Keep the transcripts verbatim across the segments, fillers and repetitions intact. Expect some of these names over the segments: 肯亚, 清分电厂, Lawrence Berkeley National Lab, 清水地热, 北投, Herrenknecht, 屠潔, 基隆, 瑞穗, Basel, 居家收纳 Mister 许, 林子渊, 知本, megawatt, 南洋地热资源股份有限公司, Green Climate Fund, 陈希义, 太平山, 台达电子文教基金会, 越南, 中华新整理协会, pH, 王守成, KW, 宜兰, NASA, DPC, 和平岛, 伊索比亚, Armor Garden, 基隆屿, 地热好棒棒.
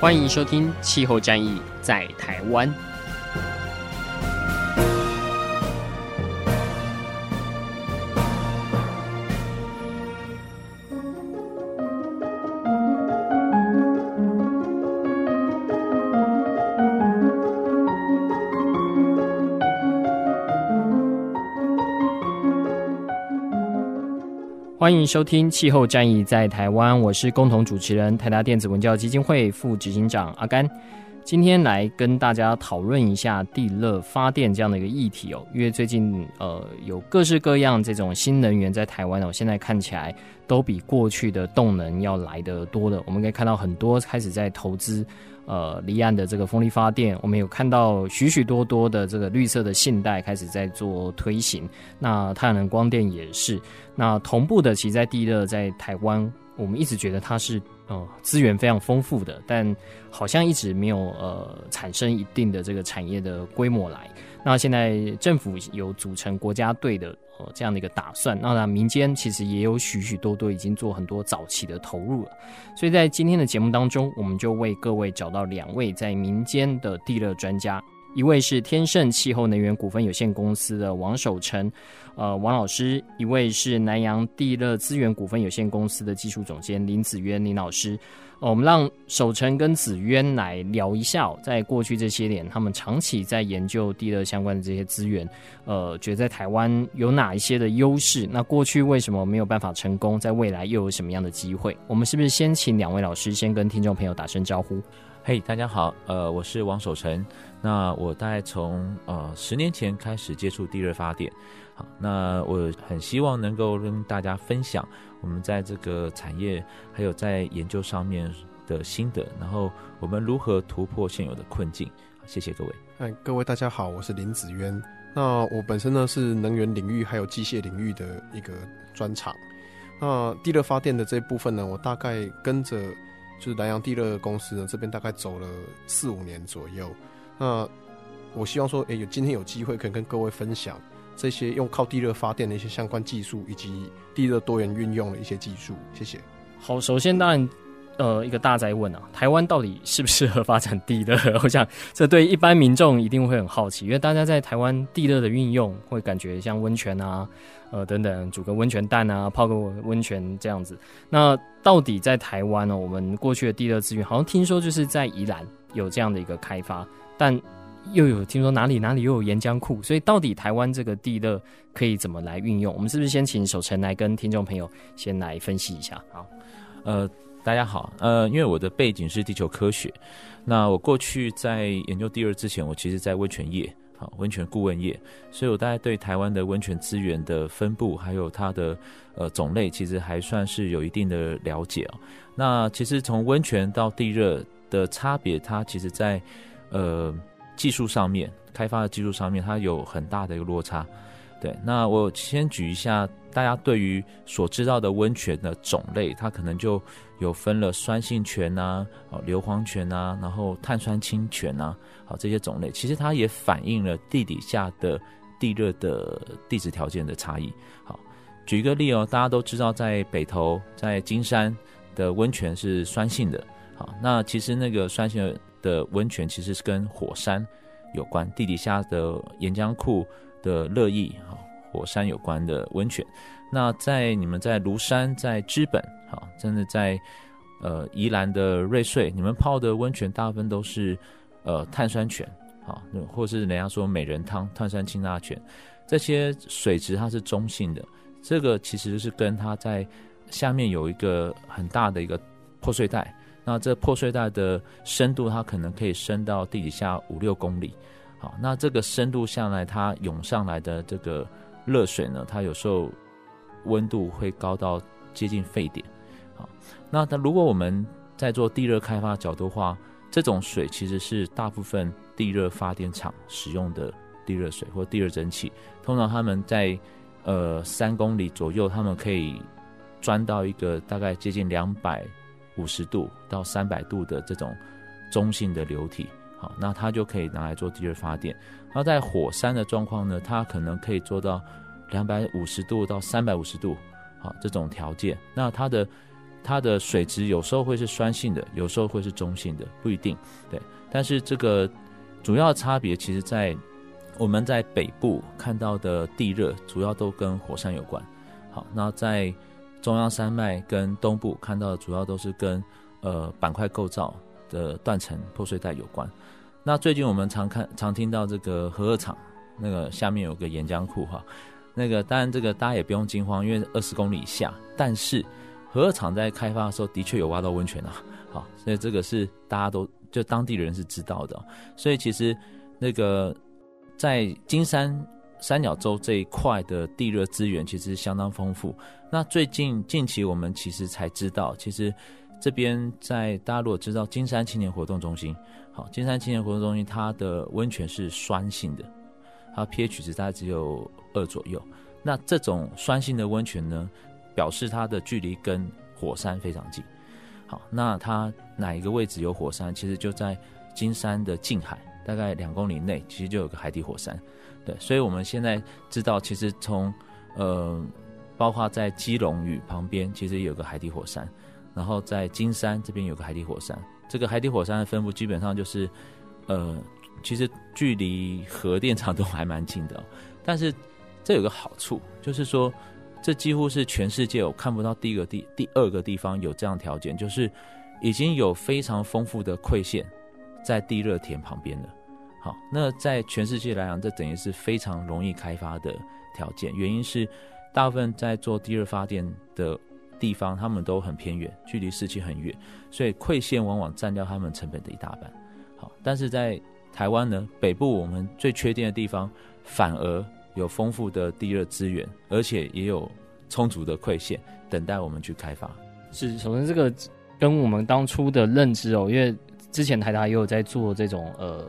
欢迎收听《气候战役在台湾》。欢迎收听《气候战役在台湾》，我是共同主持人台达电子文教基金会副执行长阿甘。今天来跟大家讨论一下地热发电这样的一个议题哦，因为最近呃有各式各样这种新能源在台湾哦，现在看起来都比过去的动能要来得多了。我们可以看到很多开始在投资呃离岸的这个风力发电，我们有看到许许多多的这个绿色的信贷开始在做推行，那太阳能光电也是。那同步的，其实在地热在台湾，我们一直觉得它是呃资源非常丰富的，但好像一直没有呃产生一定的这个产业的规模来。那现在政府有组成国家队的呃这样的一个打算，那民间其实也有许许多多已经做很多早期的投入了。所以在今天的节目当中，我们就为各位找到两位在民间的地热专家。一位是天盛气候能源股份有限公司的王守成，呃，王老师；一位是南洋地热资源股份有限公司的技术总监林子渊林老师。呃、我们让守成跟子渊来聊一下、哦，在过去这些年，他们长期在研究地热相关的这些资源，呃，觉得在台湾有哪一些的优势？那过去为什么没有办法成功？在未来又有什么样的机会？我们是不是先请两位老师先跟听众朋友打声招呼？嘿、hey, 大家好，呃，我是王守成。那我大概从呃十年前开始接触地热发电，好，那我很希望能够跟大家分享我们在这个产业还有在研究上面的心得，然后我们如何突破现有的困境。谢谢各位。嗨，各位大家好，我是林子渊。那我本身呢是能源领域还有机械领域的一个专长。那地热发电的这部分呢，我大概跟着就是南洋地热公司呢这边大概走了四五年左右。那我希望说、欸、今天有机会可以跟各位分享这些用靠地热发电的一些相关技术，以及地热多元运用的一些技术。谢谢。好，首先当然呃，一个大哉问啊，台湾到底适不适合发展地热？我想这对一般民众一定会很好奇，因为大家在台湾地热的运用会感觉像温泉啊，呃等等，煮个温泉蛋啊，泡个温泉这样子。那到底在台湾呢、哦，我们过去的地热资源好像听说就是在宜兰有这样的一个开发，但又有听说哪里哪里又有岩浆库，所以到底台湾这个地热可以怎么来运用？我们是不是先请守成来跟听众朋友先来分析一下？好，呃。大家好，呃，因为我的背景是地球科学，那我过去在研究地热之前，我其实在温泉业，好，温泉顾问业，所以我大概对台湾的温泉资源的分布，还有它的呃种类，其实还算是有一定的了解哦。那其实从温泉到地热的差别，它其实在呃技术上面，开发的技术上面，它有很大的一个落差。对，那我先举一下，大家对于所知道的温泉的种类，它可能就有分了酸性泉啊、硫磺泉啊，然后碳酸氢泉啊，好，这些种类，其实它也反映了地底下的地热的地质条件的差异。好，举一个例哦，大家都知道在北投、在金山的温泉是酸性的，好，那其实那个酸性的温泉其实是跟火山有关，地底下的岩浆库的热议火山有关的温泉。那在你们在庐山、在知本，好，真的在呃宜兰的瑞穗，你们泡的温泉大部分都是呃碳酸泉，好，或是人家说美人汤、碳酸氢钠泉，这些水质它是中性的，这个其实是跟它在下面有一个很大的一个破碎带，那这破碎带的深度它可能可以深到地底下五六公里。好，那这个深度下来，它涌上来的这个热水呢，它有时候温度会高到接近沸点。好，那如果我们在做地热开发角度的话，这种水其实是大部分地热发电厂使用的地热水或地热蒸汽，通常他们在呃三公里左右，他们可以钻到一个大概接近两百五十度到三百度的这种中性的流体，好，那它就可以拿来做地热发电。那在火山的状况呢，它可能可以做到两百五十度到三百五十度，好，这种条件。那它的它的水质有时候会是酸性的，有时候会是中性的，不一定，对。但是这个主要差别，其实在我们在北部看到的地热主要都跟火山有关，好，那在中央山脉跟东部看到的主要都是跟呃板块构造的断层破碎带有关。那最近我们常看常听到这个核二厂那个下面有个岩浆库哈，那个当然这个大家也不用惊慌，因为二十公里以下，但是核二厂在开发的时候的确有挖到温泉啊，好，所以这个是大家都就当地人是知道的，所以其实那个。在金山三角洲这一块的地热资源其实相当丰富。那最近近期我们其实才知道，其实这边在大家如果知道金山青年活动中心，好，金山青年活动中心它的温泉是酸性的，它 pH 值大概只有二左右。那这种酸性的温泉呢，表示它的距离跟火山非常近。好，那它哪一个位置有火山？其实就在金山的近海。大概两公里内，其实就有个海底火山，对，所以我们现在知道，其实从呃，包括在基隆屿旁边，其实有个海底火山，然后在金山这边有个海底火山。这个海底火山的分布基本上就是，呃，其实距离核电厂都还蛮近的哦。但是这有个好处，就是说，这几乎是全世界我看不到第一个地第二个地方有这样条件，就是已经有非常丰富的馈线。在地热田旁边的，好，那在全世界来讲，这等于是非常容易开发的条件。原因是，大部分在做地热发电的地方，他们都很偏远，距离市区很远，所以馈线往往占掉他们成本的一大半。好，但是在台湾呢，北部我们最缺电的地方，反而有丰富的地热资源，而且也有充足的馈线等待我们去开发。是，首先这个跟我们当初的认知哦，因为。之前台达也有在做这种呃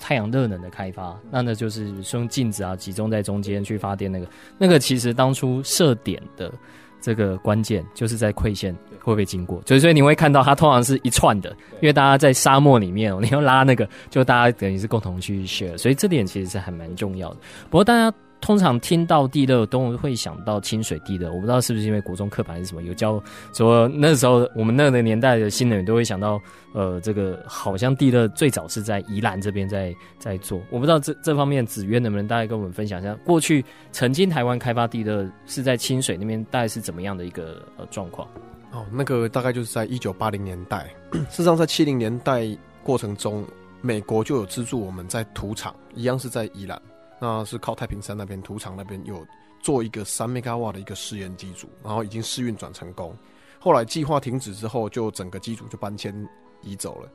太阳热能的开发，那那就是用镜子啊集中在中间去发电，那个那个其实当初设点的这个关键就是在馈线会不会经过，所以所以你会看到它通常是一串的，因为大家在沙漠里面、哦、你要拉那个，就大家等于是共同去 share， 所以这点其实是还蛮重要的。不过大家通常听到地热都会想到清水地热，我不知道是不是因为国中课本还是什么有教说，那时候我们那个年代的新人都会想到呃，这个好像地热最早是在宜兰这边在在做，我不知道这这方面子渊能不能大概跟我们分享一下，过去曾经台湾开发地热是在清水那边大概是怎么样的一个呃状况？哦，那个大概就是在一九八零年代事实上在七零年代过程中，美国就有资助我们在土场，一样是在宜兰，那是靠太平山那边土场那边有做一个三 M W 的一个试验机组，然后已经试运转成功，后来计划停止之后，就整个机组就搬迁移走了。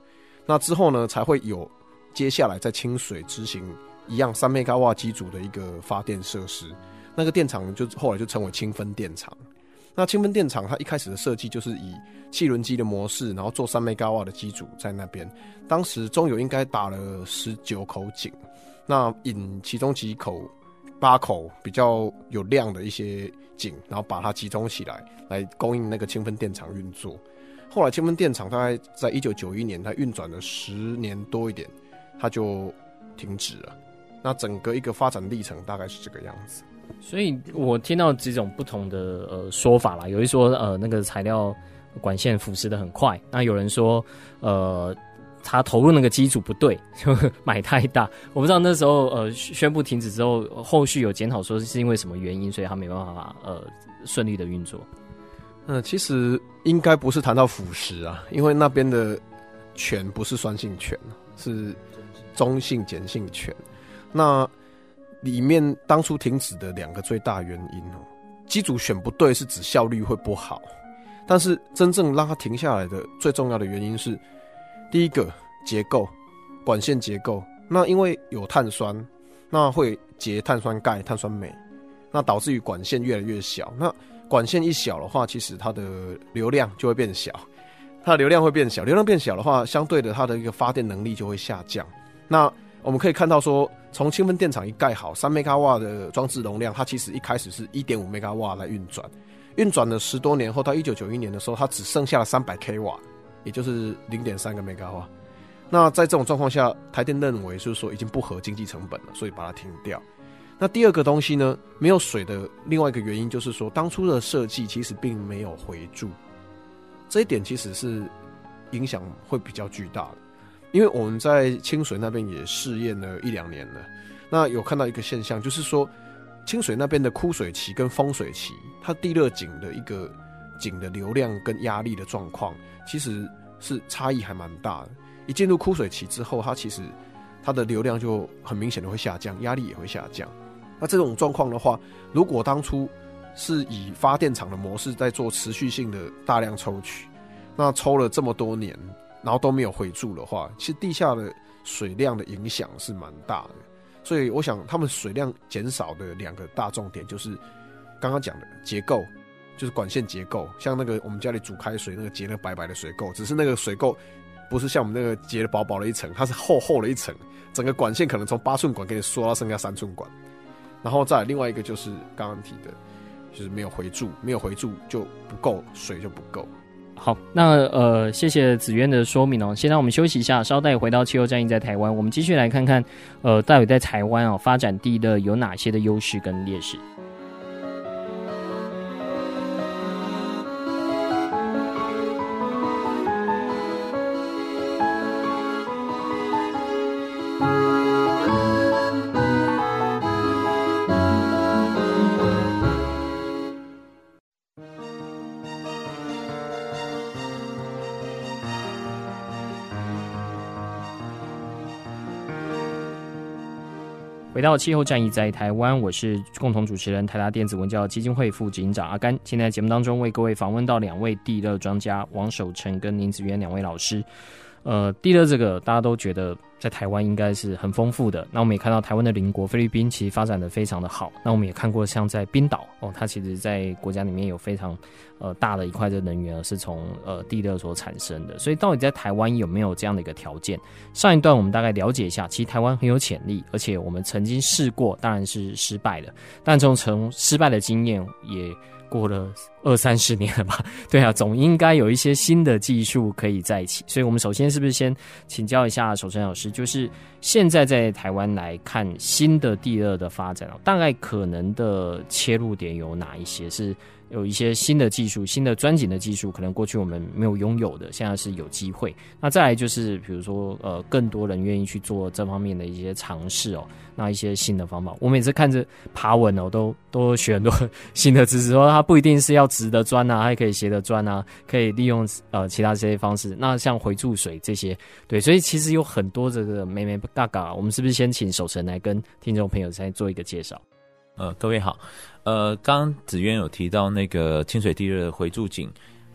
那之后呢，才会有接下来在清水执行一样三 M W 机组的一个发电设施，那个电厂就后来就称为清分电厂。那清分电厂它一开始的设计就是以汽轮机的模式，然后做三 M W 的机组在那边，当时中油应该打了十九口井，那引其中几口八口比较有量的一些井，然后把它集中起来来供应那个清分电厂运作。后来清分电厂大概在一九九一年，它运转了十年多一点，它就停止了。那整个一个发展历程大概是这个样子。所以我听到几种不同的呃说法啦，有人说呃那个材料管线腐蚀的很快，那有人说呃。他投入那个机组不对，就买太大。我不知道那时候呃宣布停止之后，后续有检讨说是因为什么原因，所以他没办法呃顺利的运作。嗯，其实应该不是谈到腐蚀啊，因为那边的泉不是酸性泉，是中性碱性泉。那里面当初停止的两个最大原因哦，机组选不对是指效率会不好，但是真正让它停下来的最重要的原因是。第一个结构，管线结构，那因为有碳酸，那会结碳酸钙、碳酸镁，那导致于管线越来越小。那管线一小的话，其实它的流量就会变小，它的流量会变小，流量变小的话，相对的它的一个发电能力就会下降。那我们可以看到说，从清芬电厂一盖好，三 M W 的装置容量，它其实一开始是 一点五 M W 来运转，运转了十多年后，到一九九一年的时候，它只剩下了 三百 K W， 也就是 零点三个 M W。 那在这种状况下，台电认为就是说已经不合经济成本了，所以把它停掉。那第二个东西呢，没有水的另外一个原因就是说，当初的设计其实并没有回注，这一点其实是影响会比较巨大的。因为我们在清水那边也试验了一两年了，那有看到一个现象，就是说清水那边的枯水期跟丰水期，它地热井的一个井的流量跟压力的状况其实是差异还蛮大的。一进入枯水期之后，它其实它的流量就很明显的会下降，压力也会下降。那这种状况的话，如果当初是以发电厂的模式在做持续性的大量抽取，那抽了这么多年然后都没有回注的话，其实地下的水量的影响是蛮大的。所以我想他们水量减少的两个大重点，就是刚刚讲的结构，就是管线结构，像那个我们家里煮开水那个结了白白的水垢，只是那个水垢不是像我们那个结了薄薄的一层，它是厚厚的一层，整个管线可能从八寸管给你缩到剩下三寸管。然后再来另外一个就是刚刚提的，就是没有回注，没有回注就不够，水就不够。好，那呃，谢谢紫渊的说明哦。先让我们休息一下，稍待回到气候战役在台湾，我们继续来看看，呃，到底在台湾哦发展地热有哪些的优势跟劣势。回到气候战役在台湾，我是共同主持人台达电子文教基金会副执行长阿甘。今天在节目当中为各位访问到两位地热专家王守成跟林紫渊两位老师。呃，地热这个大家都觉得在台湾应该是很丰富的，那我们也看到台湾的邻国菲律宾其实发展的非常的好，那我们也看过像在冰岛哦，它其实在国家里面有非常呃大的一块的能源是从呃地热所产生的。所以到底在台湾有没有这样的一个条件？上一段我们大概了解一下，其实台湾很有潜力，而且我们曾经试过，当然是失败的，但从从失败的经验也过了二三十年了吧，对啊，总应该有一些新的技术可以在一起。所以我们首先是不是先请教一下守成老师，就是现在在台湾来看新的地热的发展，大概可能的切入点有哪一些？是有一些新的技术，新的钻井的技术，可能过去我们没有拥有的，现在是有机会。那再来就是比如说呃，更多人愿意去做这方面的一些尝试哦，那一些新的方法。我每次看着爬文哦，都都学很多新的知识，说它不一定是要直的钻啊，还可以斜的钻啊，可以利用呃其他这些方式。那像回注水这些，对，所以其实有很多这个美美嘎嘎。我们是不是先请守成来跟听众朋友再做一个介绍？呃，各位好，呃，刚紫渊有提到那个清水地热的回注井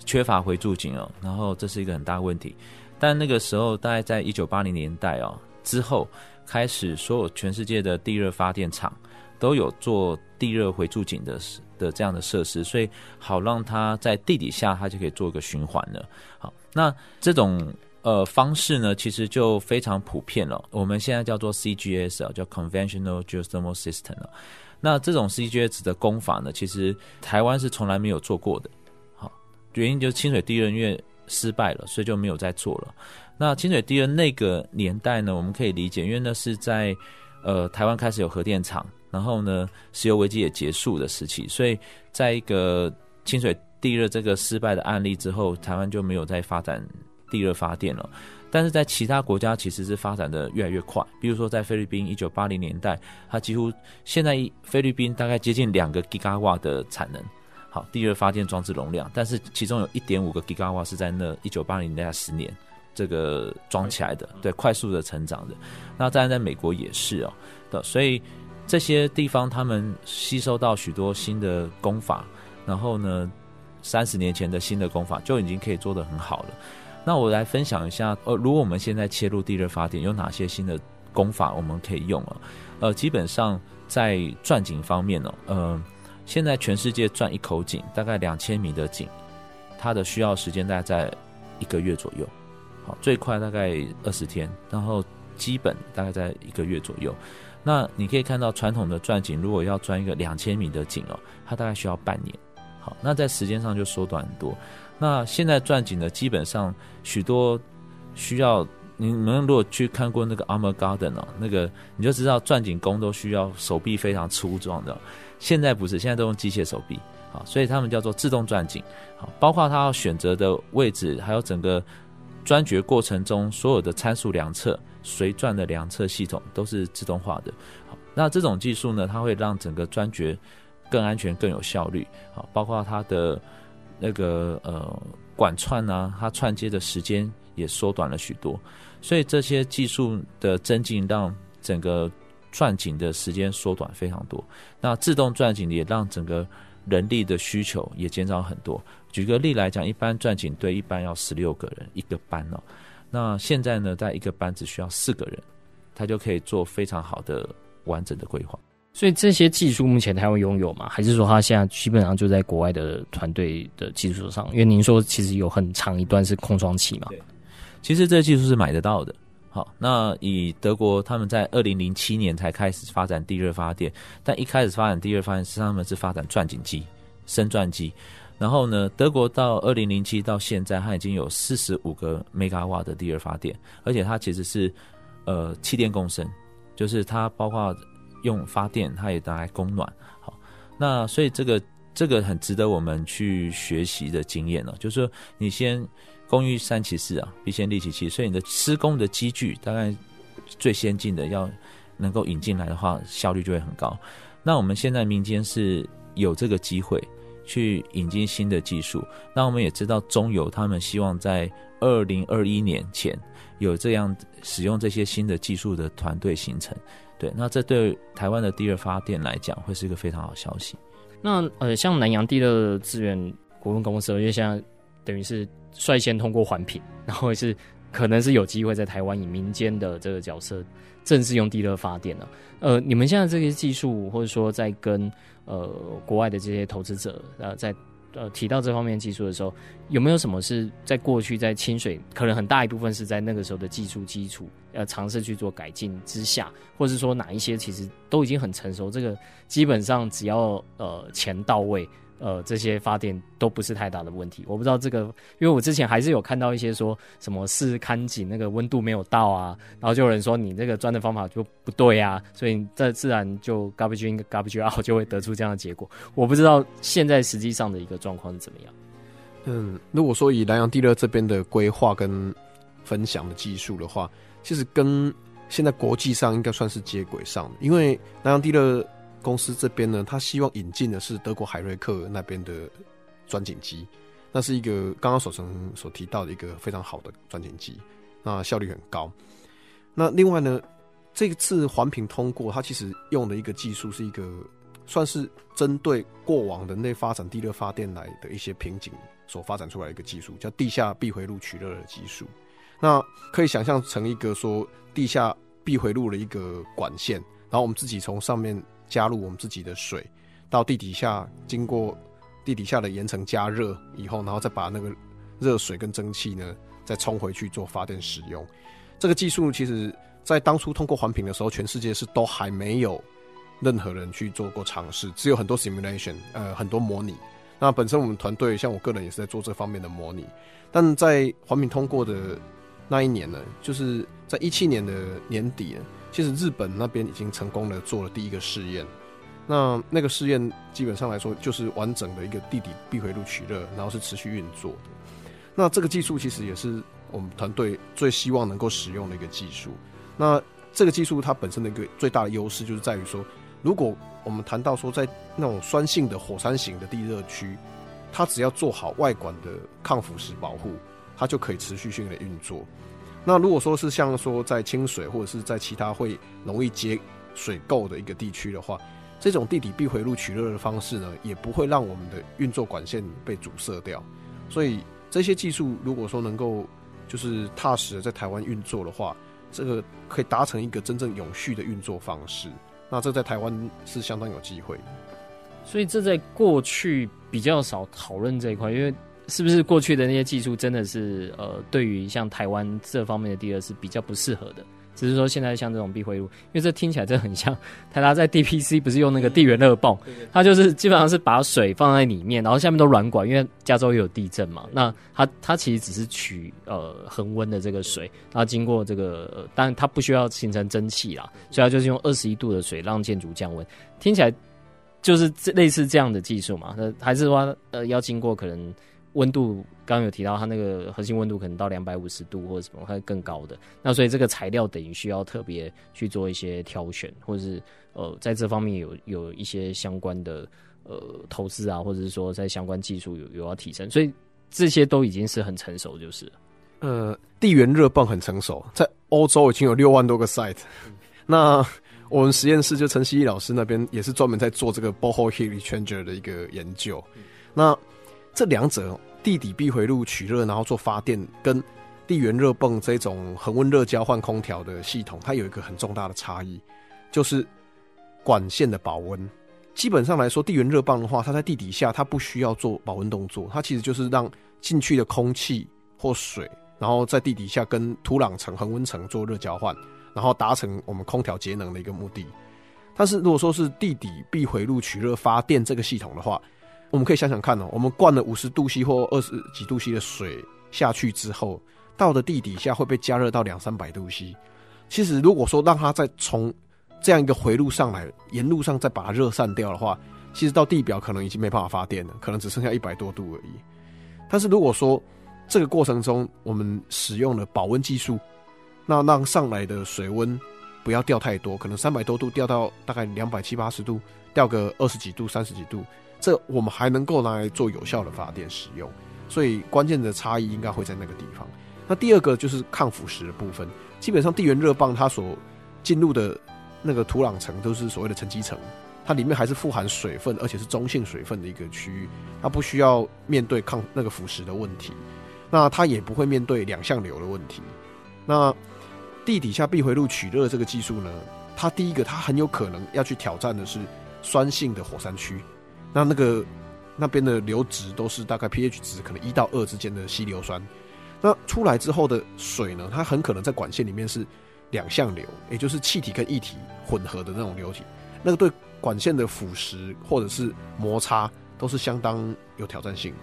缺乏回注井哦，然后这是一个很大问题。但那个时候大概在一九八零年代哦之后，开始所有全世界的地热发电厂都有做地热回注井的的这样的设施，所以好让它在地底下它就可以做一个循环了。好，那这种呃方式呢，其实就非常普遍了。我们现在叫做 C G S 啊，叫 Conventional Geothermal System 啊。那这种 C G S 的工法呢，其实台湾是从来没有做过的。好，原因就是清水地热因为失败了，所以就没有再做了。那清水地热那个年代呢，我们可以理解，因为那是在呃台湾开始有核电厂，然后呢石油危机也结束的时期，所以在一个清水地热这个失败的案例之后，台湾就没有再发展地热发电了。但是在其他国家其实是发展的越来越快，比如说在菲律宾一九八零年代，它几乎现在菲律宾大概接近两个吉瓦瓦的产能，好，地热发电装置容量，但是其中有 一点五个吉瓦瓦是在那一九八零年代十年这个装起来的，对，快速的成长的。那当然在美国也是哦，对，所以这些地方他们吸收到许多新的工法，然后呢三十年前的新的工法就已经可以做得很好了。那我来分享一下，呃，如果我们现在切入地热发电，有哪些新的工法我们可以用啊？呃，基本上在钻井方面哦，呃，现在全世界钻一口井，大概两千米的井，它的需要时间大概在一个月左右，好，最快大概二十天，然后基本大概在一个月左右。那你可以看到传统的钻井，如果要钻一个两千米的井哦，它大概需要半年。好，那在时间上就缩短很多。那现在钻井的基本上许多需要，你们如果去看过那个 Armor Garden 哦，那个你就知道钻井工都需要手臂非常粗壮的，现在不是，现在都用机械手臂。好，所以他们叫做自动钻井。好，包括他要选择的位置，还有整个钻掘过程中所有的参数量测。随钻的量测系统都是自动化的。好，那这种技术呢，它会让整个钻掘更安全、更有效率。好，包括它的那个呃管串啊，它串接的时间也缩短了许多。所以这些技术的增进，让整个钻井的时间缩短非常多。那自动钻井也让整个人力的需求也减少很多。举个例来讲，一般钻井队一般要十六个人一个班哦。那现在呢，在一个班只需要四个人，他就可以做非常好的完整的规划。所以这些技术目前台湾拥有吗？还是说他现在基本上就在国外的团队的技术上？因为您说其实有很长一段是空窗期嘛。其实这技术是买得到的。好，那以德国他们在二零零七年才开始发展第二发电，但一开始发展第二发电是他们是发展钻井机、深钻机。然后呢，德国到二零零七到现在，它已经有四十五个 megawatt 的第二发电，而且它其实是呃气电共生，就是它包括用发电，它也拿来供暖。好，那所以这个这个很值得我们去学习的经验呢、啊，就是说你先工欲善其事啊，必先利其器，所以你的施工的机具大概最先进的要能够引进来的话，效率就会很高。那我们现在民间是有这个机会。去引进新的技术，那我们也知道中油他们希望在二零二一年前有这样使用这些新的技术的团队形成，对，那这对台湾的第二发电来讲会是一个非常好的消息。那呃，像南洋第二资源股份公司，因为现在等于是率先通过环评，然后也是可能是有机会在台湾以民间的这个角色正式用第二发电了。呃，你们现在这些技术，或者说在跟呃国外的这些投资者呃在呃提到这方面技术的时候，有没有什么是在过去在清水可能很大一部分是在那个时候的技术基础呃尝试去做改进之下，或是说哪一些其实都已经很成熟，这个基本上只要呃钱到位。呃，这些发电都不是太大的问题。我不知道这个，因为我之前还是有看到一些说什么试勘井那个温度没有到啊，然后就有人说你这个钻的方法就不对啊，所以这自然就 garbage in garbage out 就会得出这样的结果。我不知道现在实际上的一个状况是怎么样。嗯，如果说以南洋地热这边的规划跟分享的技术的话，其实跟现在国际上应该算是接轨上的，因为南洋地热公司这边呢，他希望引进的是德国海瑞克那边的钻井机，那是一个刚刚守成所提到的一个非常好的钻井机，那效率很高。那另外呢，这次环评通过，它其实用的一个技术是一个算是针对过往人类发展地热发电来的一些瓶颈所发展出来的一个技术，叫地下闭回路取热的技术。那可以想象成一个说地下闭回路的一个管线，然后我们自己从上面加入我们自己的水到地底下，经过地底下的岩层加热以后，然后再把那个热水跟蒸汽呢再冲回去做发电使用。这个技术其实在当初通过环评的时候，全世界是都还没有任何人去做过尝试，只有很多 simulation 呃，很多模拟。那本身我们团队像我个人也是在做这方面的模拟，但在环评通过的那一年呢，就是在十七年的年底呢，其实日本那边已经成功的做了第一个试验。那那个试验基本上来说就是完整的一个地底闭回路取热，然后是持续运作的。那这个技术其实也是我们团队最希望能够使用的一个技术。那这个技术它本身的一个最大的优势就是在于说，如果我们谈到说在那种酸性的火山型的地热区，它只要做好外管的抗腐蚀保护，它就可以持续性的运作。那如果说是像说在清水或者是在其他会容易结水垢的一个地区的话，这种地底闭回路取热的方式呢，也不会让我们的运作管线被阻塞掉。所以这些技术如果说能够就是踏实的在台湾运作的话，这个可以达成一个真正永续的运作方式，那这在台湾是相当有机会。所以这在过去比较少讨论这一块，因为是不是过去的那些技术真的是呃，对于像台湾这方面的地热是比较不适合的？只是说现在像这种碧辉路，因为这听起来这很像台达在 D P C 不是用那个地缘热泵，它就是基本上是把水放在里面，然后下面都软管，因为加州也有地震嘛，那它它其实只是取呃恒温的这个水，然后经过这个、呃、当然它不需要形成蒸汽啦，所以它就是用二十一度的水让建筑降温，听起来就是类似这样的技术嘛。那还是说呃要经过可能温度，刚刚有提到它那个核心温度可能到两百五十度或者什么，它更高的，那所以这个材料等于需要特别去做一些挑选，或者是呃在这方面有有一些相关的呃投资啊，或者是说在相关技术有有要提升，所以这些都已经是很成熟，就是呃地缘热泵很成熟，在欧洲已经有六万多个 site、嗯、那我们实验室就陈希义老师那边也是专门在做这个 borehole heat exchanger 的一个研究、嗯、那这两者地底壁回路取热然后做发电，跟地缘热泵这种恒温热交换空调的系统，它有一个很重大的差异，就是管线的保温。基本上来说，地缘热泵的话，它在地底下它不需要做保温动作，它其实就是让进去的空气或水，然后在地底下跟土壤层恒温层做热交换，然后达成我们空调节能的一个目的。但是如果说是地底壁回路取热发电这个系统的话，我们可以想想看哦，我们灌了五十度C或二十几度C的水下去之后，到的地底下会被加热到两三百度C。其实如果说让它再从这样一个回路上来，沿路上再把它热散掉的话，其实到地表可能已经没办法发电了，可能只剩下一百多度而已。但是如果说这个过程中我们使用了保温技术，那让上来的水温不要掉太多，可能三百多度掉到大概两百七八十度，掉个二十几度三十几度，这我们还能够拿来做有效的发电使用，所以关键的差异应该会在那个地方。那第二个就是抗腐蚀的部分，基本上地缘热泵它所进入的那个土壤层都是所谓的沉积层，它里面还是富含水分，而且是中性水分的一个区域，它不需要面对抗那个腐蚀的问题，那它也不会面对两相流的问题。那地底下壁回路取热这个技术呢，它第一个它很有可能要去挑战的是酸性的火山区，那那个那边的硫值都是大概 pH 值可能一到二之间的稀硫酸，那出来之后的水呢，它很可能在管线里面是两相硫，也就是气体跟液体混合的那种流体，那个对管线的腐蚀或者是摩擦都是相当有挑战性的。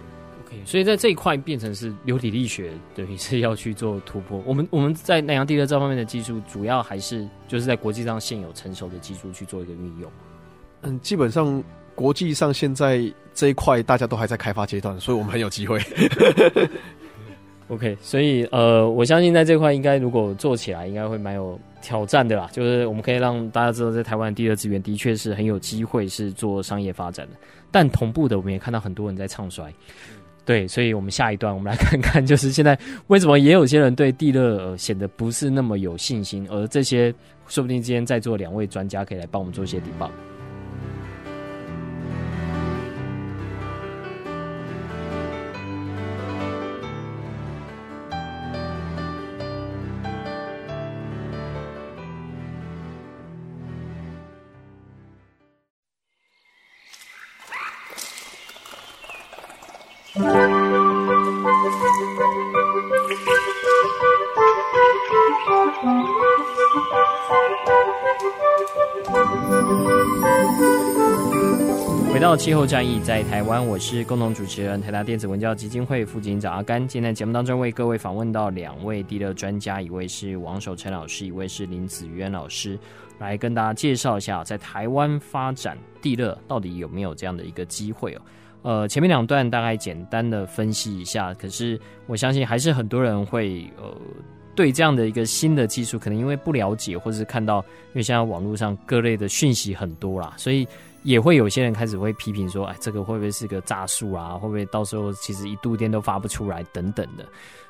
Okay, 所以在这一块变成是流体力学等于是要去做突破。我们我们在南洋地热这方面的技术，主要还是就是在国际上现有成熟的技术去做一个运用。嗯，基本上。国际上现在这一块大家都还在开发阶段，所以我们很有机会。OK， 所以呃，我相信在这块应该如果做起来，应该会蛮有挑战的啦。就是我们可以让大家知道，在台湾的地热资源的确是很有机会是做商业发展的，但同步的我们也看到很多人在唱衰。对，所以我们下一段我们来看看，就是现在为什么也有些人对地热显得不是那么有信心，而这些说不定今天在座两位专家可以来帮我们做一些 debug。回到气候战役在台湾，我是共同主持人台达电子文教基金会副执行长阿甘。今天节目当中为各位访问到两位地热专家，一位是王守宸老师，一位是林子渊老师，来跟大家介绍一下在台湾发展地热到底有没有这样的一个机会哦。呃，前面两段大概简单的分析一下，可是我相信还是很多人会呃对这样的一个新的技术，可能因为不了解，或者是看到因为现在网络上各类的讯息很多啦，所以也会有些人开始会批评说，哎，这个会不会是个诈术啊？会不会到时候其实一度电都发不出来等等的？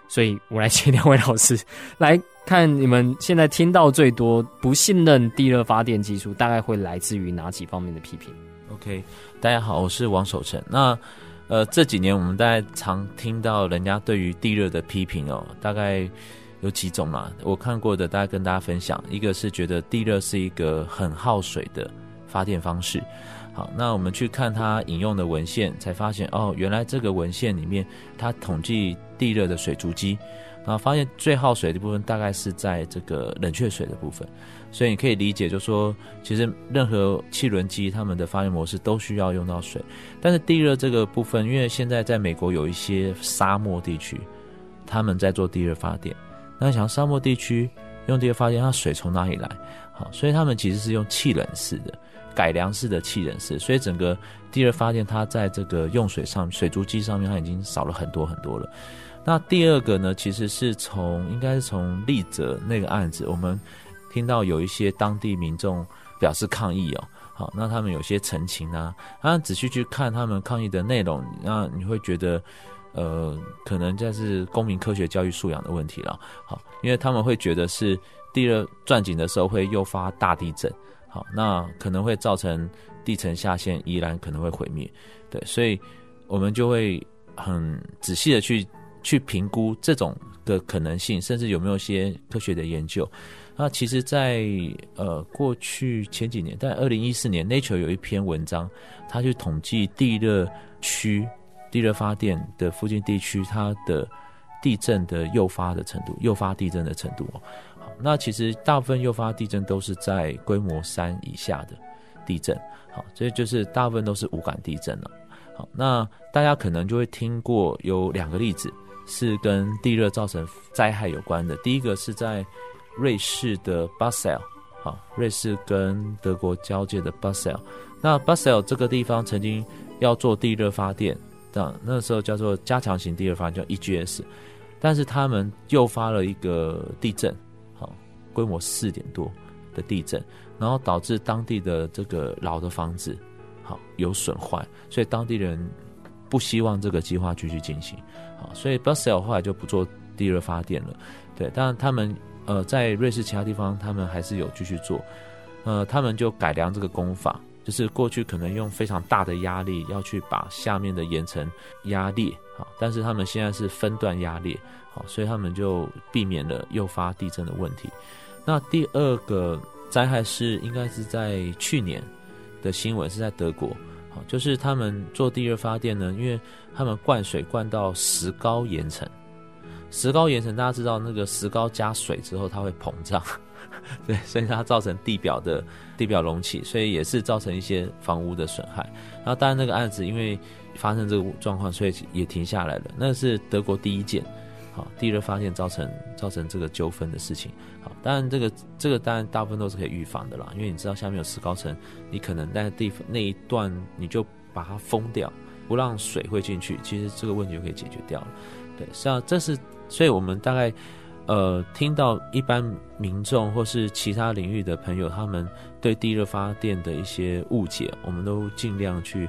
所以我来请两位老师来看，你们现在听到最多不信任地热发电技术，大概会来自于哪几方面的批评？OK， 大家好，我是王守宸。那呃，这几年我们大概常听到人家对于地热的批评哦，大概有几种嘛。我看过的，大概跟大家分享，一个是觉得地热是一个很耗水的发电方式，好，那我们去看它引用的文献，才发现哦，原来这个文献里面它统计地热的水足迹，然后发现最耗水的部分大概是在这个冷却水的部分。所以你可以理解就是说，其实任何汽轮机他们的发电模式都需要用到水，但是地热这个部分，因为现在在美国有一些沙漠地区他们在做地热发电，那想沙漠地区用地热发电，它水从哪里来？好，所以他们其实是用气冷式的改良式的气冷式，所以整个地热发电它在这个用水上水足迹上面它已经少了很多很多了。那第二个呢，其实是从应该是从立泽那个案子，我们听到有一些当地民众表示抗议哦。好，那他们有些陈情啊，啊仔细去看他们抗议的内容，那你会觉得呃，可能这是公民科学教育素养的问题了。好，因为他们会觉得是地热钻井的时候会诱发大地震，好，那可能会造成地层下陷，依然可能会毁灭。对，所以我们就会很仔细的去去评估这种的可能性，甚至有没有一些科学的研究。那其实在呃过去前几年，在二零一四年 Nature 有一篇文章，它去统计地热区地热发电的附近地区，它的地震的诱发的程度，诱发地震的程度、哦、好，那其实大部分诱发地震都是在规模三以下的地震，好，所以就是大部分都是无感地震了。好，那大家可能就会听过有两个例子是跟地热造成灾害有关的，第一个是在瑞士的 Basel， 好，瑞士跟德国交界的 Basel， 那 Basel 这个地方曾经要做地热发电，那时候叫做加强型地热发电，叫 E G S， 但是他们诱发了一个地震，好，规模四点多的地震，然后导致当地的这个老的房子好有损坏，所以当地人不希望这个计划继续进行，好，所以 Basel 后来就不做地热发电了。对，当然他们呃在瑞士其他地方他们还是有继续做，呃他们就改良这个工法，就是过去可能用非常大的压力要去把下面的岩层压裂，好，但是他们现在是分段压裂，好，所以他们就避免了诱发地震的问题。那第二个灾害是应该是在去年的新闻，是在德国，好，就是他们做地热发电呢，因为他们灌水灌到石膏岩层，石膏岩层大家知道那个石膏加水之后它会膨胀，对，所以它造成地表的地表隆起，所以也是造成一些房屋的损害。然后当然那个案子因为发生这个状况，所以也停下来了，那是德国第一件好地热发电造成造成这个纠纷的事情。好，当然这个这个当然大部分都是可以预防的啦，因为你知道下面有石膏层，你可能在地那一段你就把它封掉，不让水会进去，其实这个问题就可以解决掉了。对，像这是，所以我们大概呃，听到一般民众或是其他领域的朋友他们对地热发电的一些误解，我们都尽量去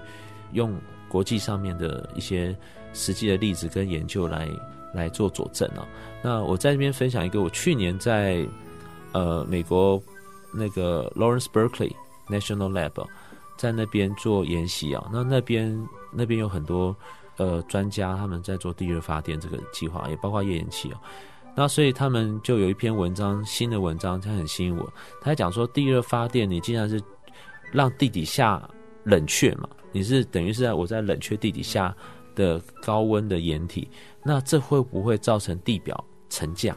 用国际上面的一些实际的例子跟研究来来做佐证啊。那我在这边分享一个我去年在呃美国那个 Lawrence Berkeley National Lab、啊、在那边做研习啊，那那边那边有很多呃专家他们在做地热发电这个计划，也包括页岩气啊。那所以他们就有一篇文章，新的文章，它很吸引我。他讲说，地热发电你竟然是让地底下冷却嘛，你是等于是在我在冷却地底下的高温的岩体，那这会不会造成地表沉降？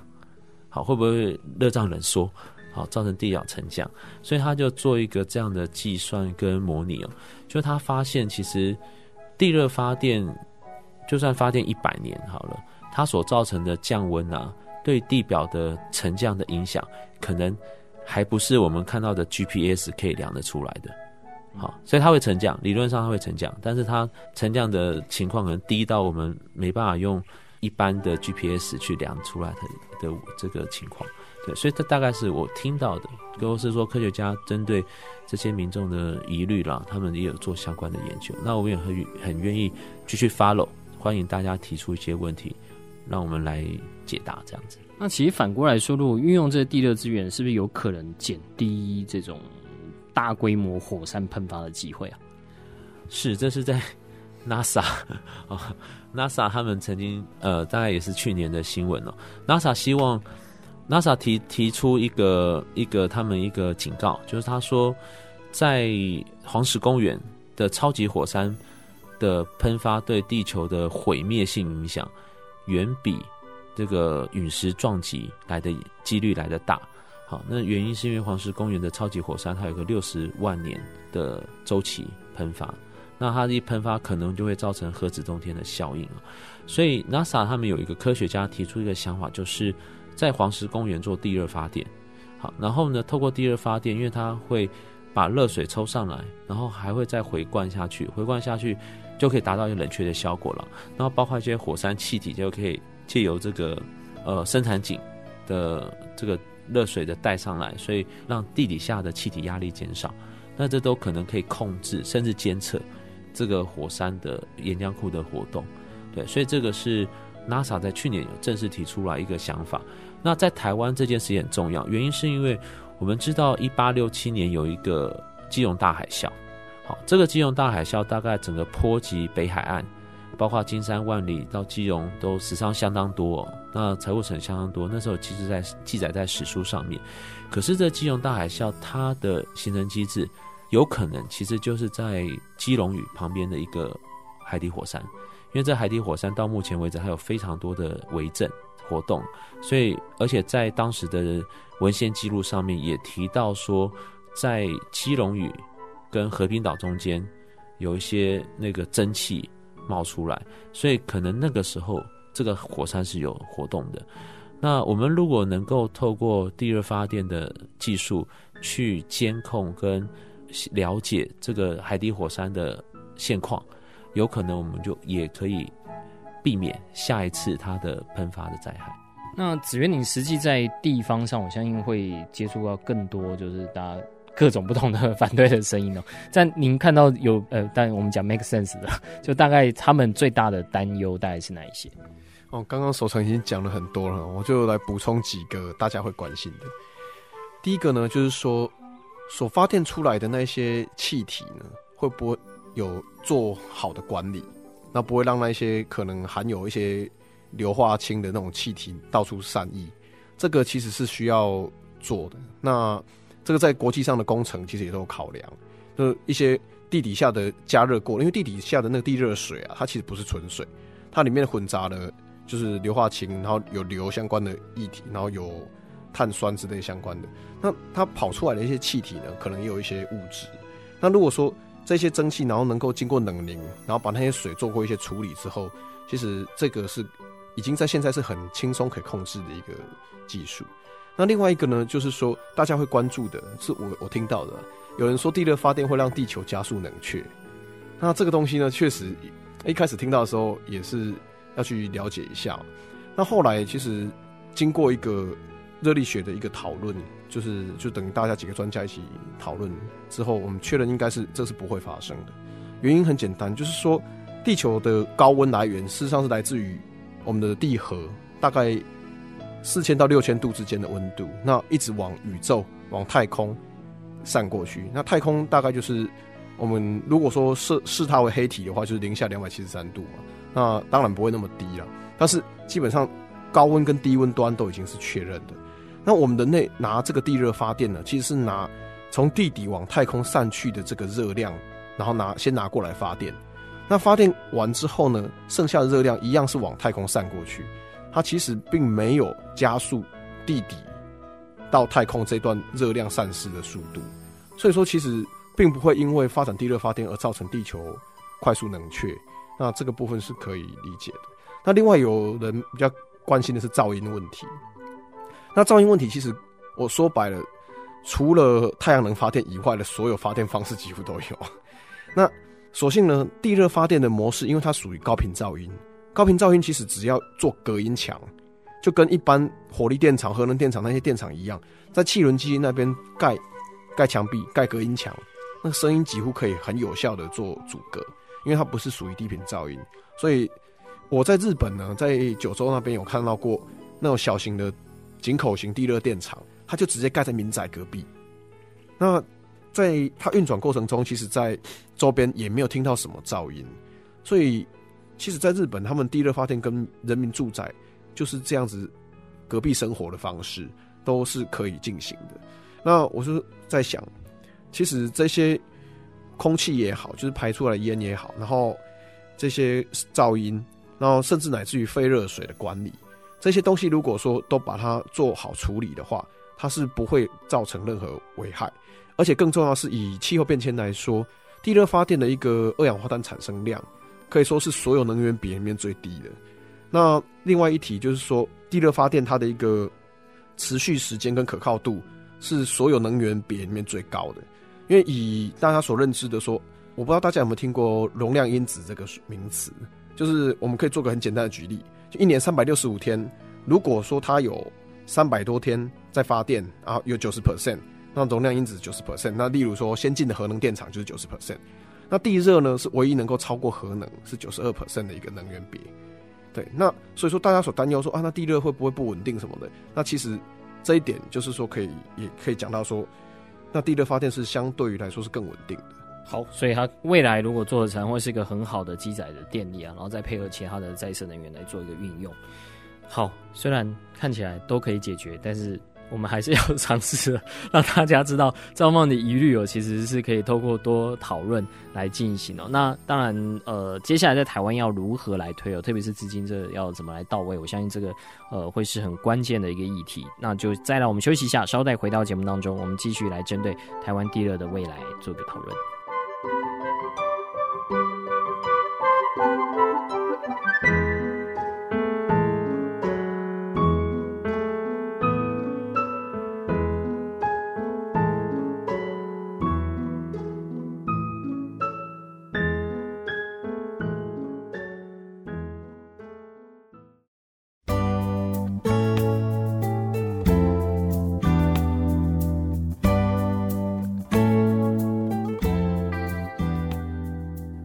好，会不会热胀冷缩？好，造成地表沉降。所以他就做一个这样的计算跟模拟哦，就他发现其实地热发电就算发电一百年好了，它所造成的降温啊，对地表的沉降的影响可能还不是我们看到的 G P S 可以量得出来的。好，所以它会沉降，理论上它会沉降，但是它沉降的情况可能低到我们没办法用一般的 G P S 去量出来 的, 的这个情况。对，所以这大概是我听到的，都是说科学家针对这些民众的疑虑啦，他们也有做相关的研究，那我们也 很, 很愿意继续 follow， 欢迎大家提出一些问题让我们来解答这样子。那其实反过来说，如果运用这些地热资源，是不是有可能减低这种大规模火山喷发的机会啊？是，这是在 NASA、哦、NASA 他们曾经呃，大概也是去年的新闻哦。NASA 希望 NASA 提提出一个一个他们一个警告，就是他说在黄石公园的超级火山的喷发对地球的毁灭性影响，远比这个陨石撞击来的几率来的大。好，那原因是因为黄石公园的超级火山它有一个六十万年的周期喷发，那它一喷发可能就会造成核子冬天的效应。所以 NASA 他们有一个科学家提出一个想法，就是在黄石公园做地热发电。好，然后呢，透过地热发电，因为它会把热水抽上来，然后还会再回灌下去，回灌下去就可以达到一个冷却的效果了。然后包括一些火山气体就可以借由这个呃生产井的这个热水的带上来，所以让地底下的气体压力减少。那这都可能可以控制甚至监测这个火山的岩浆库的活动。对，所以这个是 NASA 在去年有正式提出来一个想法。那在台湾这件事也很重要，原因是因为我们知道一八六七年有一个基隆大海啸。好，这个基隆大海啸大概整个波及北海岸，包括金山万里到基隆都死伤相当多、哦、那财务省相当多，那时候其实在记载在史书上面。可是这基隆大海啸它的形成机制有可能其实就是在基隆屿旁边的一个海底火山，因为这海底火山到目前为止还有非常多的微震活动，所以而且在当时的文献记录上面也提到说，在基隆屿跟和平岛中间有一些那个蒸汽冒出来，所以可能那个时候这个火山是有活动的。那我们如果能够透过地热发电的技术去监控跟了解这个海底火山的现况，有可能我们就也可以避免下一次它的喷发的灾害。那子渊，你实际在地方上我相信会接触到更多就是大家各种不同的反对的声音哦。但您看到有呃，但我们讲 make sense 的，就大概他们最大的担忧大概是哪一些？哦，刚刚守成已经讲了很多了，我就来补充几个大家会关心的。第一个呢，就是说所发电出来的那些气体呢，会不会有做好的管理？那不会让那些可能含有一些硫化氢的那种气体到处散逸，这个其实是需要做的。那这个在国际上的工程其实也都有考量，就一些地底下的加热过，因为地底下的那个地热水啊，它其实不是纯水，它里面混杂了就是硫化氢，然后有硫相关的液体，然后有碳酸之类相关的。那它跑出来的一些气体呢，可能也有一些物质。那如果说这些蒸汽然后能够经过冷凝，然后把那些水做过一些处理之后，其实这个是已经在现在是很轻松可以控制的一个技术。那另外一个呢，就是说大家会关注的是 我, 我听到的有人说地热发电会让地球加速冷却。那这个东西呢，确实一开始听到的时候也是要去了解一下。那后来其实经过一个热力学的一个讨论，就是就等于大家几个专家一起讨论之后，我们确认应该是这是不会发生的。原因很简单，就是说地球的高温来源事实上是来自于我们的地核，大概四千到六千度之间的温度，那一直往宇宙往太空散过去。那太空大概就是我们如果说视它为黑体的话，就是零下两百七十三度嘛，那当然不会那么低啦，但是基本上高温跟低温端都已经是确认的。那我们人类拿这个地热发电呢，其实是拿从地底往太空散去的这个热量，然后拿先拿过来发电。那发电完之后呢，剩下的热量一样是往太空散过去，它其实并没有加速地底到太空这段热量散失的速度，所以说其实并不会因为发展地热发电而造成地球快速冷却。那这个部分是可以理解的。那另外有人比较关心的是噪音问题。那噪音问题其实我说白了，除了太阳能发电以外的所有发电方式几乎都有。那所幸呢，地热发电的模式因为它属于高频噪音，高频噪音其实只要做隔音墙，就跟一般火力电厂、核能电厂那些电厂一样，在汽轮机那边盖盖墙壁、盖隔音墙，那个声音几乎可以很有效的做阻隔，因为它不是属于低频噪音。所以我在日本呢，在九州那边有看到过那种小型的井口型地热电厂，它就直接盖在民宅隔壁。那在它运转过程中，其实在周边也没有听到什么噪音，所以其实在日本他们地热发电跟人民住宅就是这样子隔壁生活的方式都是可以进行的。那我就在想，其实这些空气也好，就是排出来的烟也好，然后这些噪音，然后甚至乃至于废热水的管理，这些东西如果说都把它做好处理的话，它是不会造成任何危害。而且更重要的是，以气候变迁来说，地热发电的一个二氧化碳产生量可以说是所有能源比里面最低的。那另外一题就是说，地热发电它的一个持续时间跟可靠度是所有能源比里面最高的。因为以大家所认知的说，我不知道大家有没有听过容量因子这个名词，就是我们可以做个很简单的举例，就一年三百六十五天，如果说它有三百多天在发电，然后有 百分之九十， 那容量因子 百分之九十， 那例如说先进的核能电厂就是 百分之九十， 那地热呢是唯一能够超过核能，是 百分之九十二 的一个能源比。对，那所以说大家所担忧说啊，那地热会不会不稳定什么的，那其实这一点就是说可以也可以讲到说，那地热发电是相对于来说是更稳定的。好，所以它未来如果做得成，会是一个很好的机载的电力啊，然后再配合其他的再生能源来做一个运用。好，虽然看起来都可以解决，但是我们还是要尝试让大家知道赵梦的疑虑哦，其实是可以透过多讨论来进行哦。那当然呃，接下来在台湾要如何来推哦，特别是资金这要怎么来到位，我相信这个呃会是很关键的一个议题。那就再让我们休息一下，稍待回到节目当中，我们继续来针对台湾地热的未来做个讨论。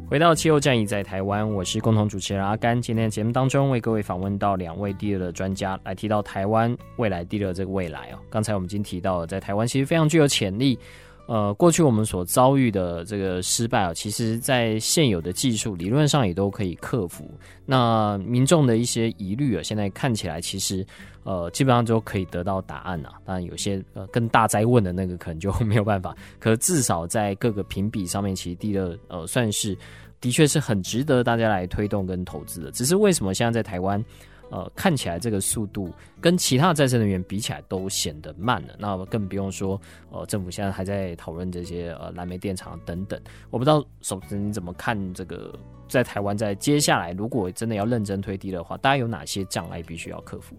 回到气候战役在台湾，我是共同主持人阿甘。今天的节目当中，为各位访问到两位地热的专家，来提到台湾未来地热这个未来哦。刚才我们已经提到了，在台湾其实非常具有潜力。呃，过去我们所遭遇的这个失败哦，其实在现有的技术理论上也都可以克服。那民众的一些疑虑啊，现在看起来其实呃基本上都可以得到答案啊。当然有些呃更大灾问的那个可能就没有办法，可至少在各个评比上面，其实地热呃算是。的确是很值得大家来推动跟投资的，只是为什么现在在台湾呃，看起来这个速度跟其他再生能源比起来都显得慢了，那更不用说呃，政府现在还在讨论这些呃燃煤电厂等等。我不知道首先你怎么看这个在台湾在接下来如果真的要认真推地的话，大家有哪些障碍必须要克服？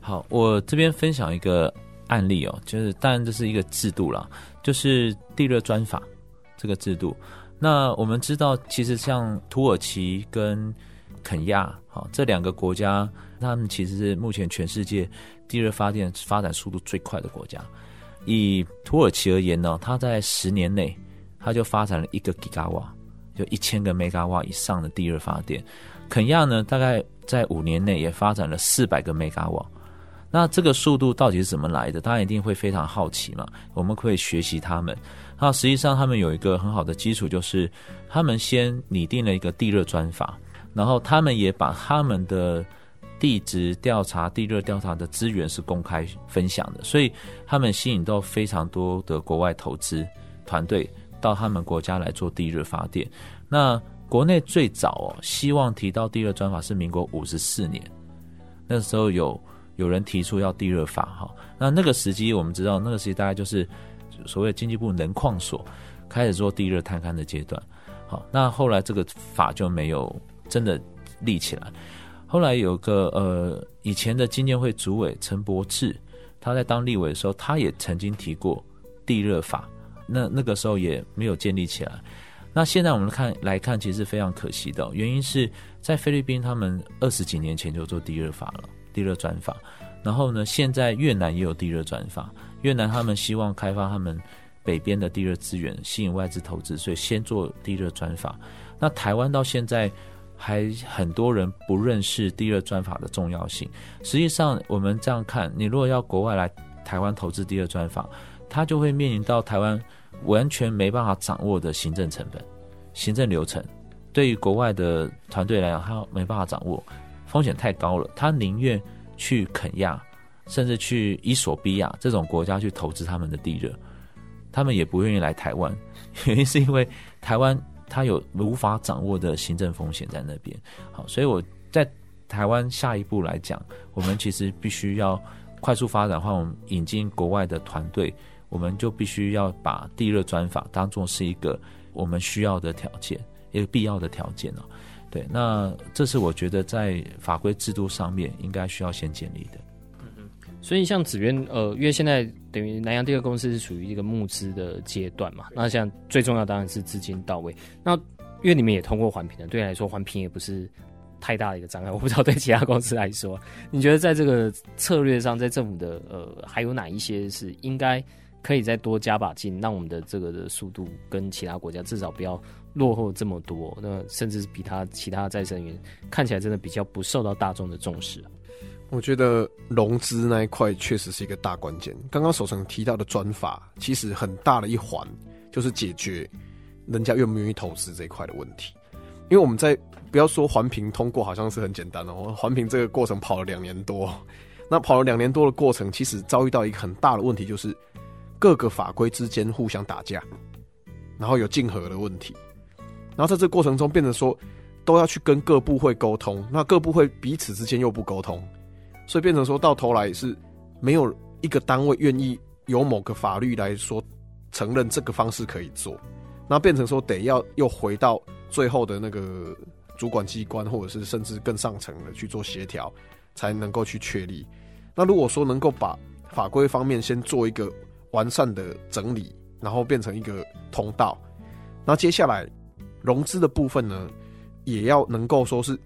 好，我这边分享一个案例哦，就是当然这是一个制度啦，就是地热专法这个制度。那我们知道其实像土耳其跟肯亚这两个国家，他们其实是目前全世界地热发电发展速度最快的国家。以土耳其而言呢，它在十年内它就发展了一个 吉瓦瓦，就一千个 megawatt 以上的地热发电。肯亚呢大概在五年内也发展了四百个 megawatt。那这个速度到底是怎么来的，大家一定会非常好奇嘛，我们可以学习他们。那实际上他们有一个很好的基础，就是他们先拟定了一个地热专法，然后他们也把他们的地质调查地热调查的资源是公开分享的，所以他们吸引到非常多的国外投资团队到他们国家来做地热发电。那国内最早、哦、希望提到地热专法是民国五十四年，那时候有有人提出要地热法。那那个时机我们知道，那个时机大概就是所谓经济部能矿所开始做地热探勘的阶段。好，那后来这个法就没有真的立起来。后来有个呃以前的经建会主委陈柏志，他在当立委的时候，他也曾经提过地热法，那那个时候也没有建立起来。那现在我们看来看，其实非常可惜的、哦、原因是在菲律宾，他们二十几年前就做地热法了，地热专法。然后呢，现在越南也有地热专法。越南他们希望开发他们北边的地热资源，吸引外资投资，所以先做地热专法。那台湾到现在还很多人不认识地热专法的重要性。实际上我们这样看，你如果要国外来台湾投资地热专法，它就会面临到台湾完全没办法掌握的行政成本、行政流程，对于国外的团队来讲它没办法掌握，风险太高了，他宁愿去肯亚甚至去伊索比亚这种国家去投资他们的地热，他们也不愿意来台湾，原因是因为台湾它有无法掌握的行政风险在那边。好，所以我在台湾下一步来讲，我们其实必须要快速发展的话，我们引进国外的团队，我们就必须要把地热专法当作是一个我们需要的条件，一个必要的条件、哦、对，那这是我觉得在法规制度上面应该需要先建立的。所以像紫渊呃，因为现在等于南洋地热公司是属于一个募资的阶段嘛，那现在最重要当然是资金到位。那因为你们也通过环评了，对你来说环评也不是太大的一个障碍，我不知道对其他公司来说，你觉得在这个策略上，在政府的呃，还有哪一些是应该可以再多加把劲，让我们的这个的速度跟其他国家至少不要落后这么多，那甚至比他其他再生源看起来真的比较不受到大众的重视、啊。我觉得融资那一块确实是一个大关键。刚刚守成提到的专法，其实很大的一环就是解决人家愿不愿意投资这一块的问题。因为我们在不要说环评通过好像是很简单哦，环评这个过程跑了两年多，那跑了两年多的过程，其实遭遇到一个很大的问题，就是各个法规之间互相打架，然后有竞合的问题，然后在这个过程中变成说都要去跟各部会沟通，那各部会彼此之间又不沟通。所以变成说到头来是没有一个单位愿意由某个法律来说承认这个方式可以做，那变成说得要又回到最后的那个主管机关或者是甚至更上层的去做协调才能够去确立。那如果说能够把法规方面先做一个完善的整理，然后变成一个通道，那接下来融资的部分呢，也要能够说是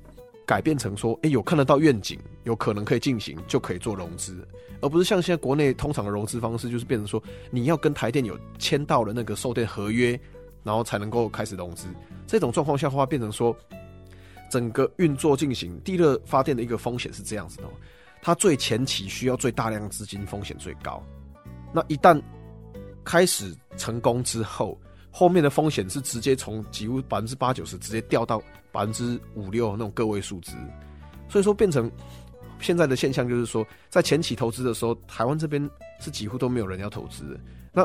改变成说、欸、有看得到愿景，有可能可以进行就可以做融资，而不是像现在国内通常的融资方式就是变成说你要跟台电有签到了那个售电合约然后才能够开始融资。这种状况下的话变成说整个运作进行地热发电的一个风险是这样子的，它最前期需要最大量资金，风险最高，那一旦开始成功之后，后面的风险是直接从几乎 百分之八九十 直接掉到 百分之五六 那种个位数值。所以说变成现在的现象就是说，在前期投资的时候台湾这边是几乎都没有人要投资的，那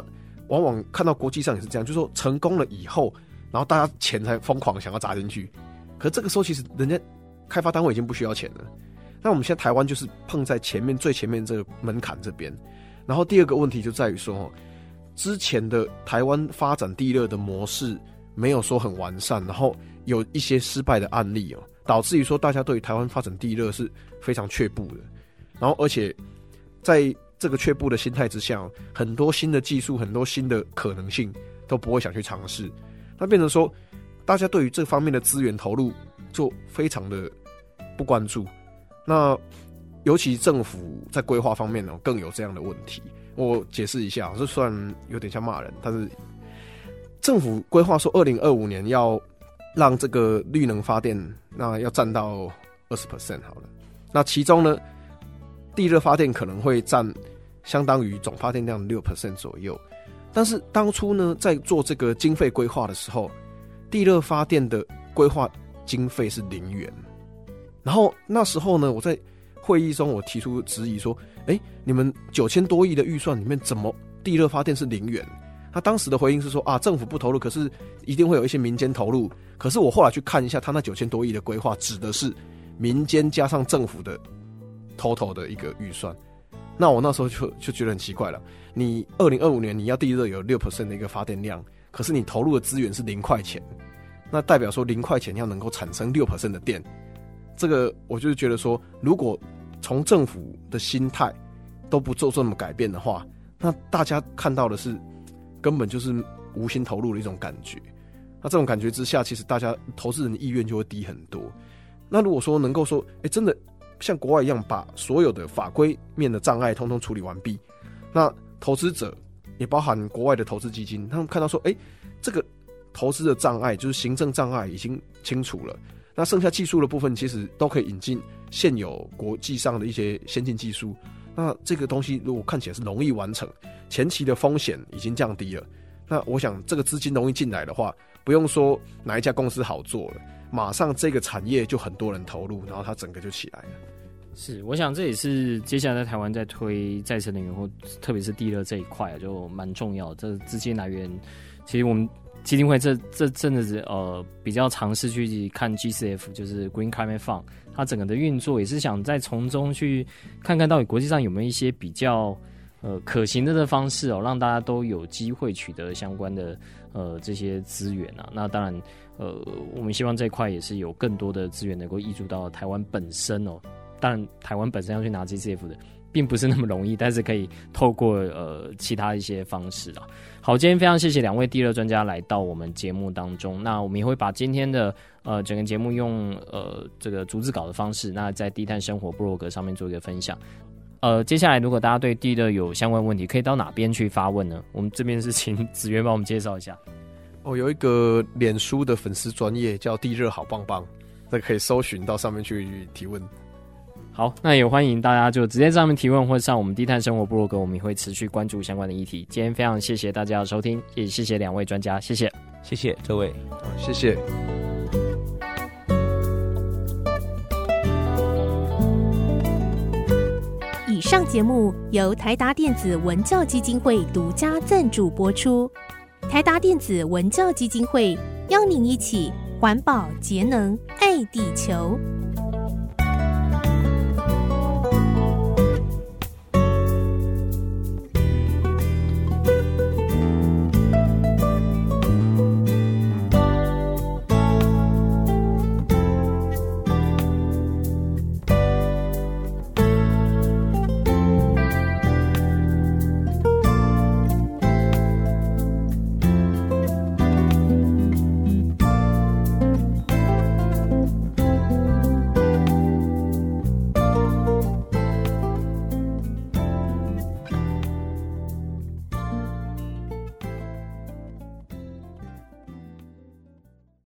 往往看到国际上也是这样，就是说成功了以后然后大家钱才疯狂想要砸进去，可是这个时候其实人家开发单位已经不需要钱了。那我们现在台湾就是碰在前面最前面这个门槛这边。然后第二个问题就在于说，之前的台湾发展地热的模式没有说很完善，然后有一些失败的案例、喔、导致于说大家对于台湾发展地热是非常却步的。然后而且在这个却步的心态之下、喔、很多新的技术，很多新的可能性都不会想去尝试，那变成说大家对于这方面的资源投入就非常的不关注。那尤其政府在规划方面、喔、更有这样的问题。我解释一下，这虽然有点像骂人，但是政府规划说二零二五年要让这个绿能发电那要占到 百分之二十 好了，那其中呢地热发电可能会占相当于总发电量 百分之六 左右。但是当初呢在做这个经费规划的时候，地热发电的规划经费是零元。然后那时候呢我在会议中我提出质疑说，哎，你们九千多亿的预算里面怎么地热发电是零元？他当时的回应是说啊，政府不投入，可是一定会有一些民间投入。可是我后来去看一下，他那九千多亿的规划指的是民间加上政府的 total 的一个预算。那我那时候 就, 就觉得很奇怪了，你二零二五年你要地热有 百分之六 的一个发电量，可是你投入的资源是零块钱，那代表说零块钱要能够产生 百分之六 的电。这个我就是觉得说，如果从政府的心态都不做这么改变的话，那大家看到的是根本就是无心投入的一种感觉。那这种感觉之下，其实大家投资人的意愿就会低很多。那如果说能够说诶真的像国外一样把所有的法规面的障碍通通处理完毕，那投资者也包含国外的投资基金，他们看到说诶这个投资的障碍就是行政障碍已经清楚了，那剩下技术的部分其实都可以引进现有国际上的一些先进技术，那这个东西如果看起来是容易完成，前期的风险已经降低了，那我想这个资金容易进来的话，不用说哪一家公司好做了，马上这个产业就很多人投入，然后它整个就起来了。是，我想这也是接下来在台湾在推再生能源或特别是地热这一块、啊、就蛮重要的。这个资金来源其实我们基金会这这阵子呃比较尝试去看 G C F， 就是 Green Climate Fund， 它整个的运作也是想再从中去看看到底国际上有没有一些比较呃可行的方式哦，让大家都有机会取得相关的呃这些资源啊。那当然呃我们希望这一块也是有更多的资源能够挹注到台湾本身哦。当然台湾本身要去拿 G C F 的并不是那么容易，但是可以透过呃其他一些方式啊。好，今天非常谢谢两位地热专家来到我们节目当中，那我们也会把今天的呃整个节目用呃这个逐字稿的方式，那在低碳生活部落格上面做一个分享。呃，接下来如果大家对地热有相关问题，可以到哪边去发问呢？我们这边是请子源帮我们介绍一下。哦，有一个脸书的粉丝专页叫地热好棒棒，那可以搜寻到上面去提问。好，那也欢迎大家就直接上面提问，或者上我们低碳生活部落格，我们也会持续关注相关的议题。今天非常谢谢大家的收听，也谢谢两位专家，谢谢，谢谢各位，谢谢。以上节目由台达电子文教基金会独家赞助播出。台达电子文教基金会邀您一起环保节能，爱地球。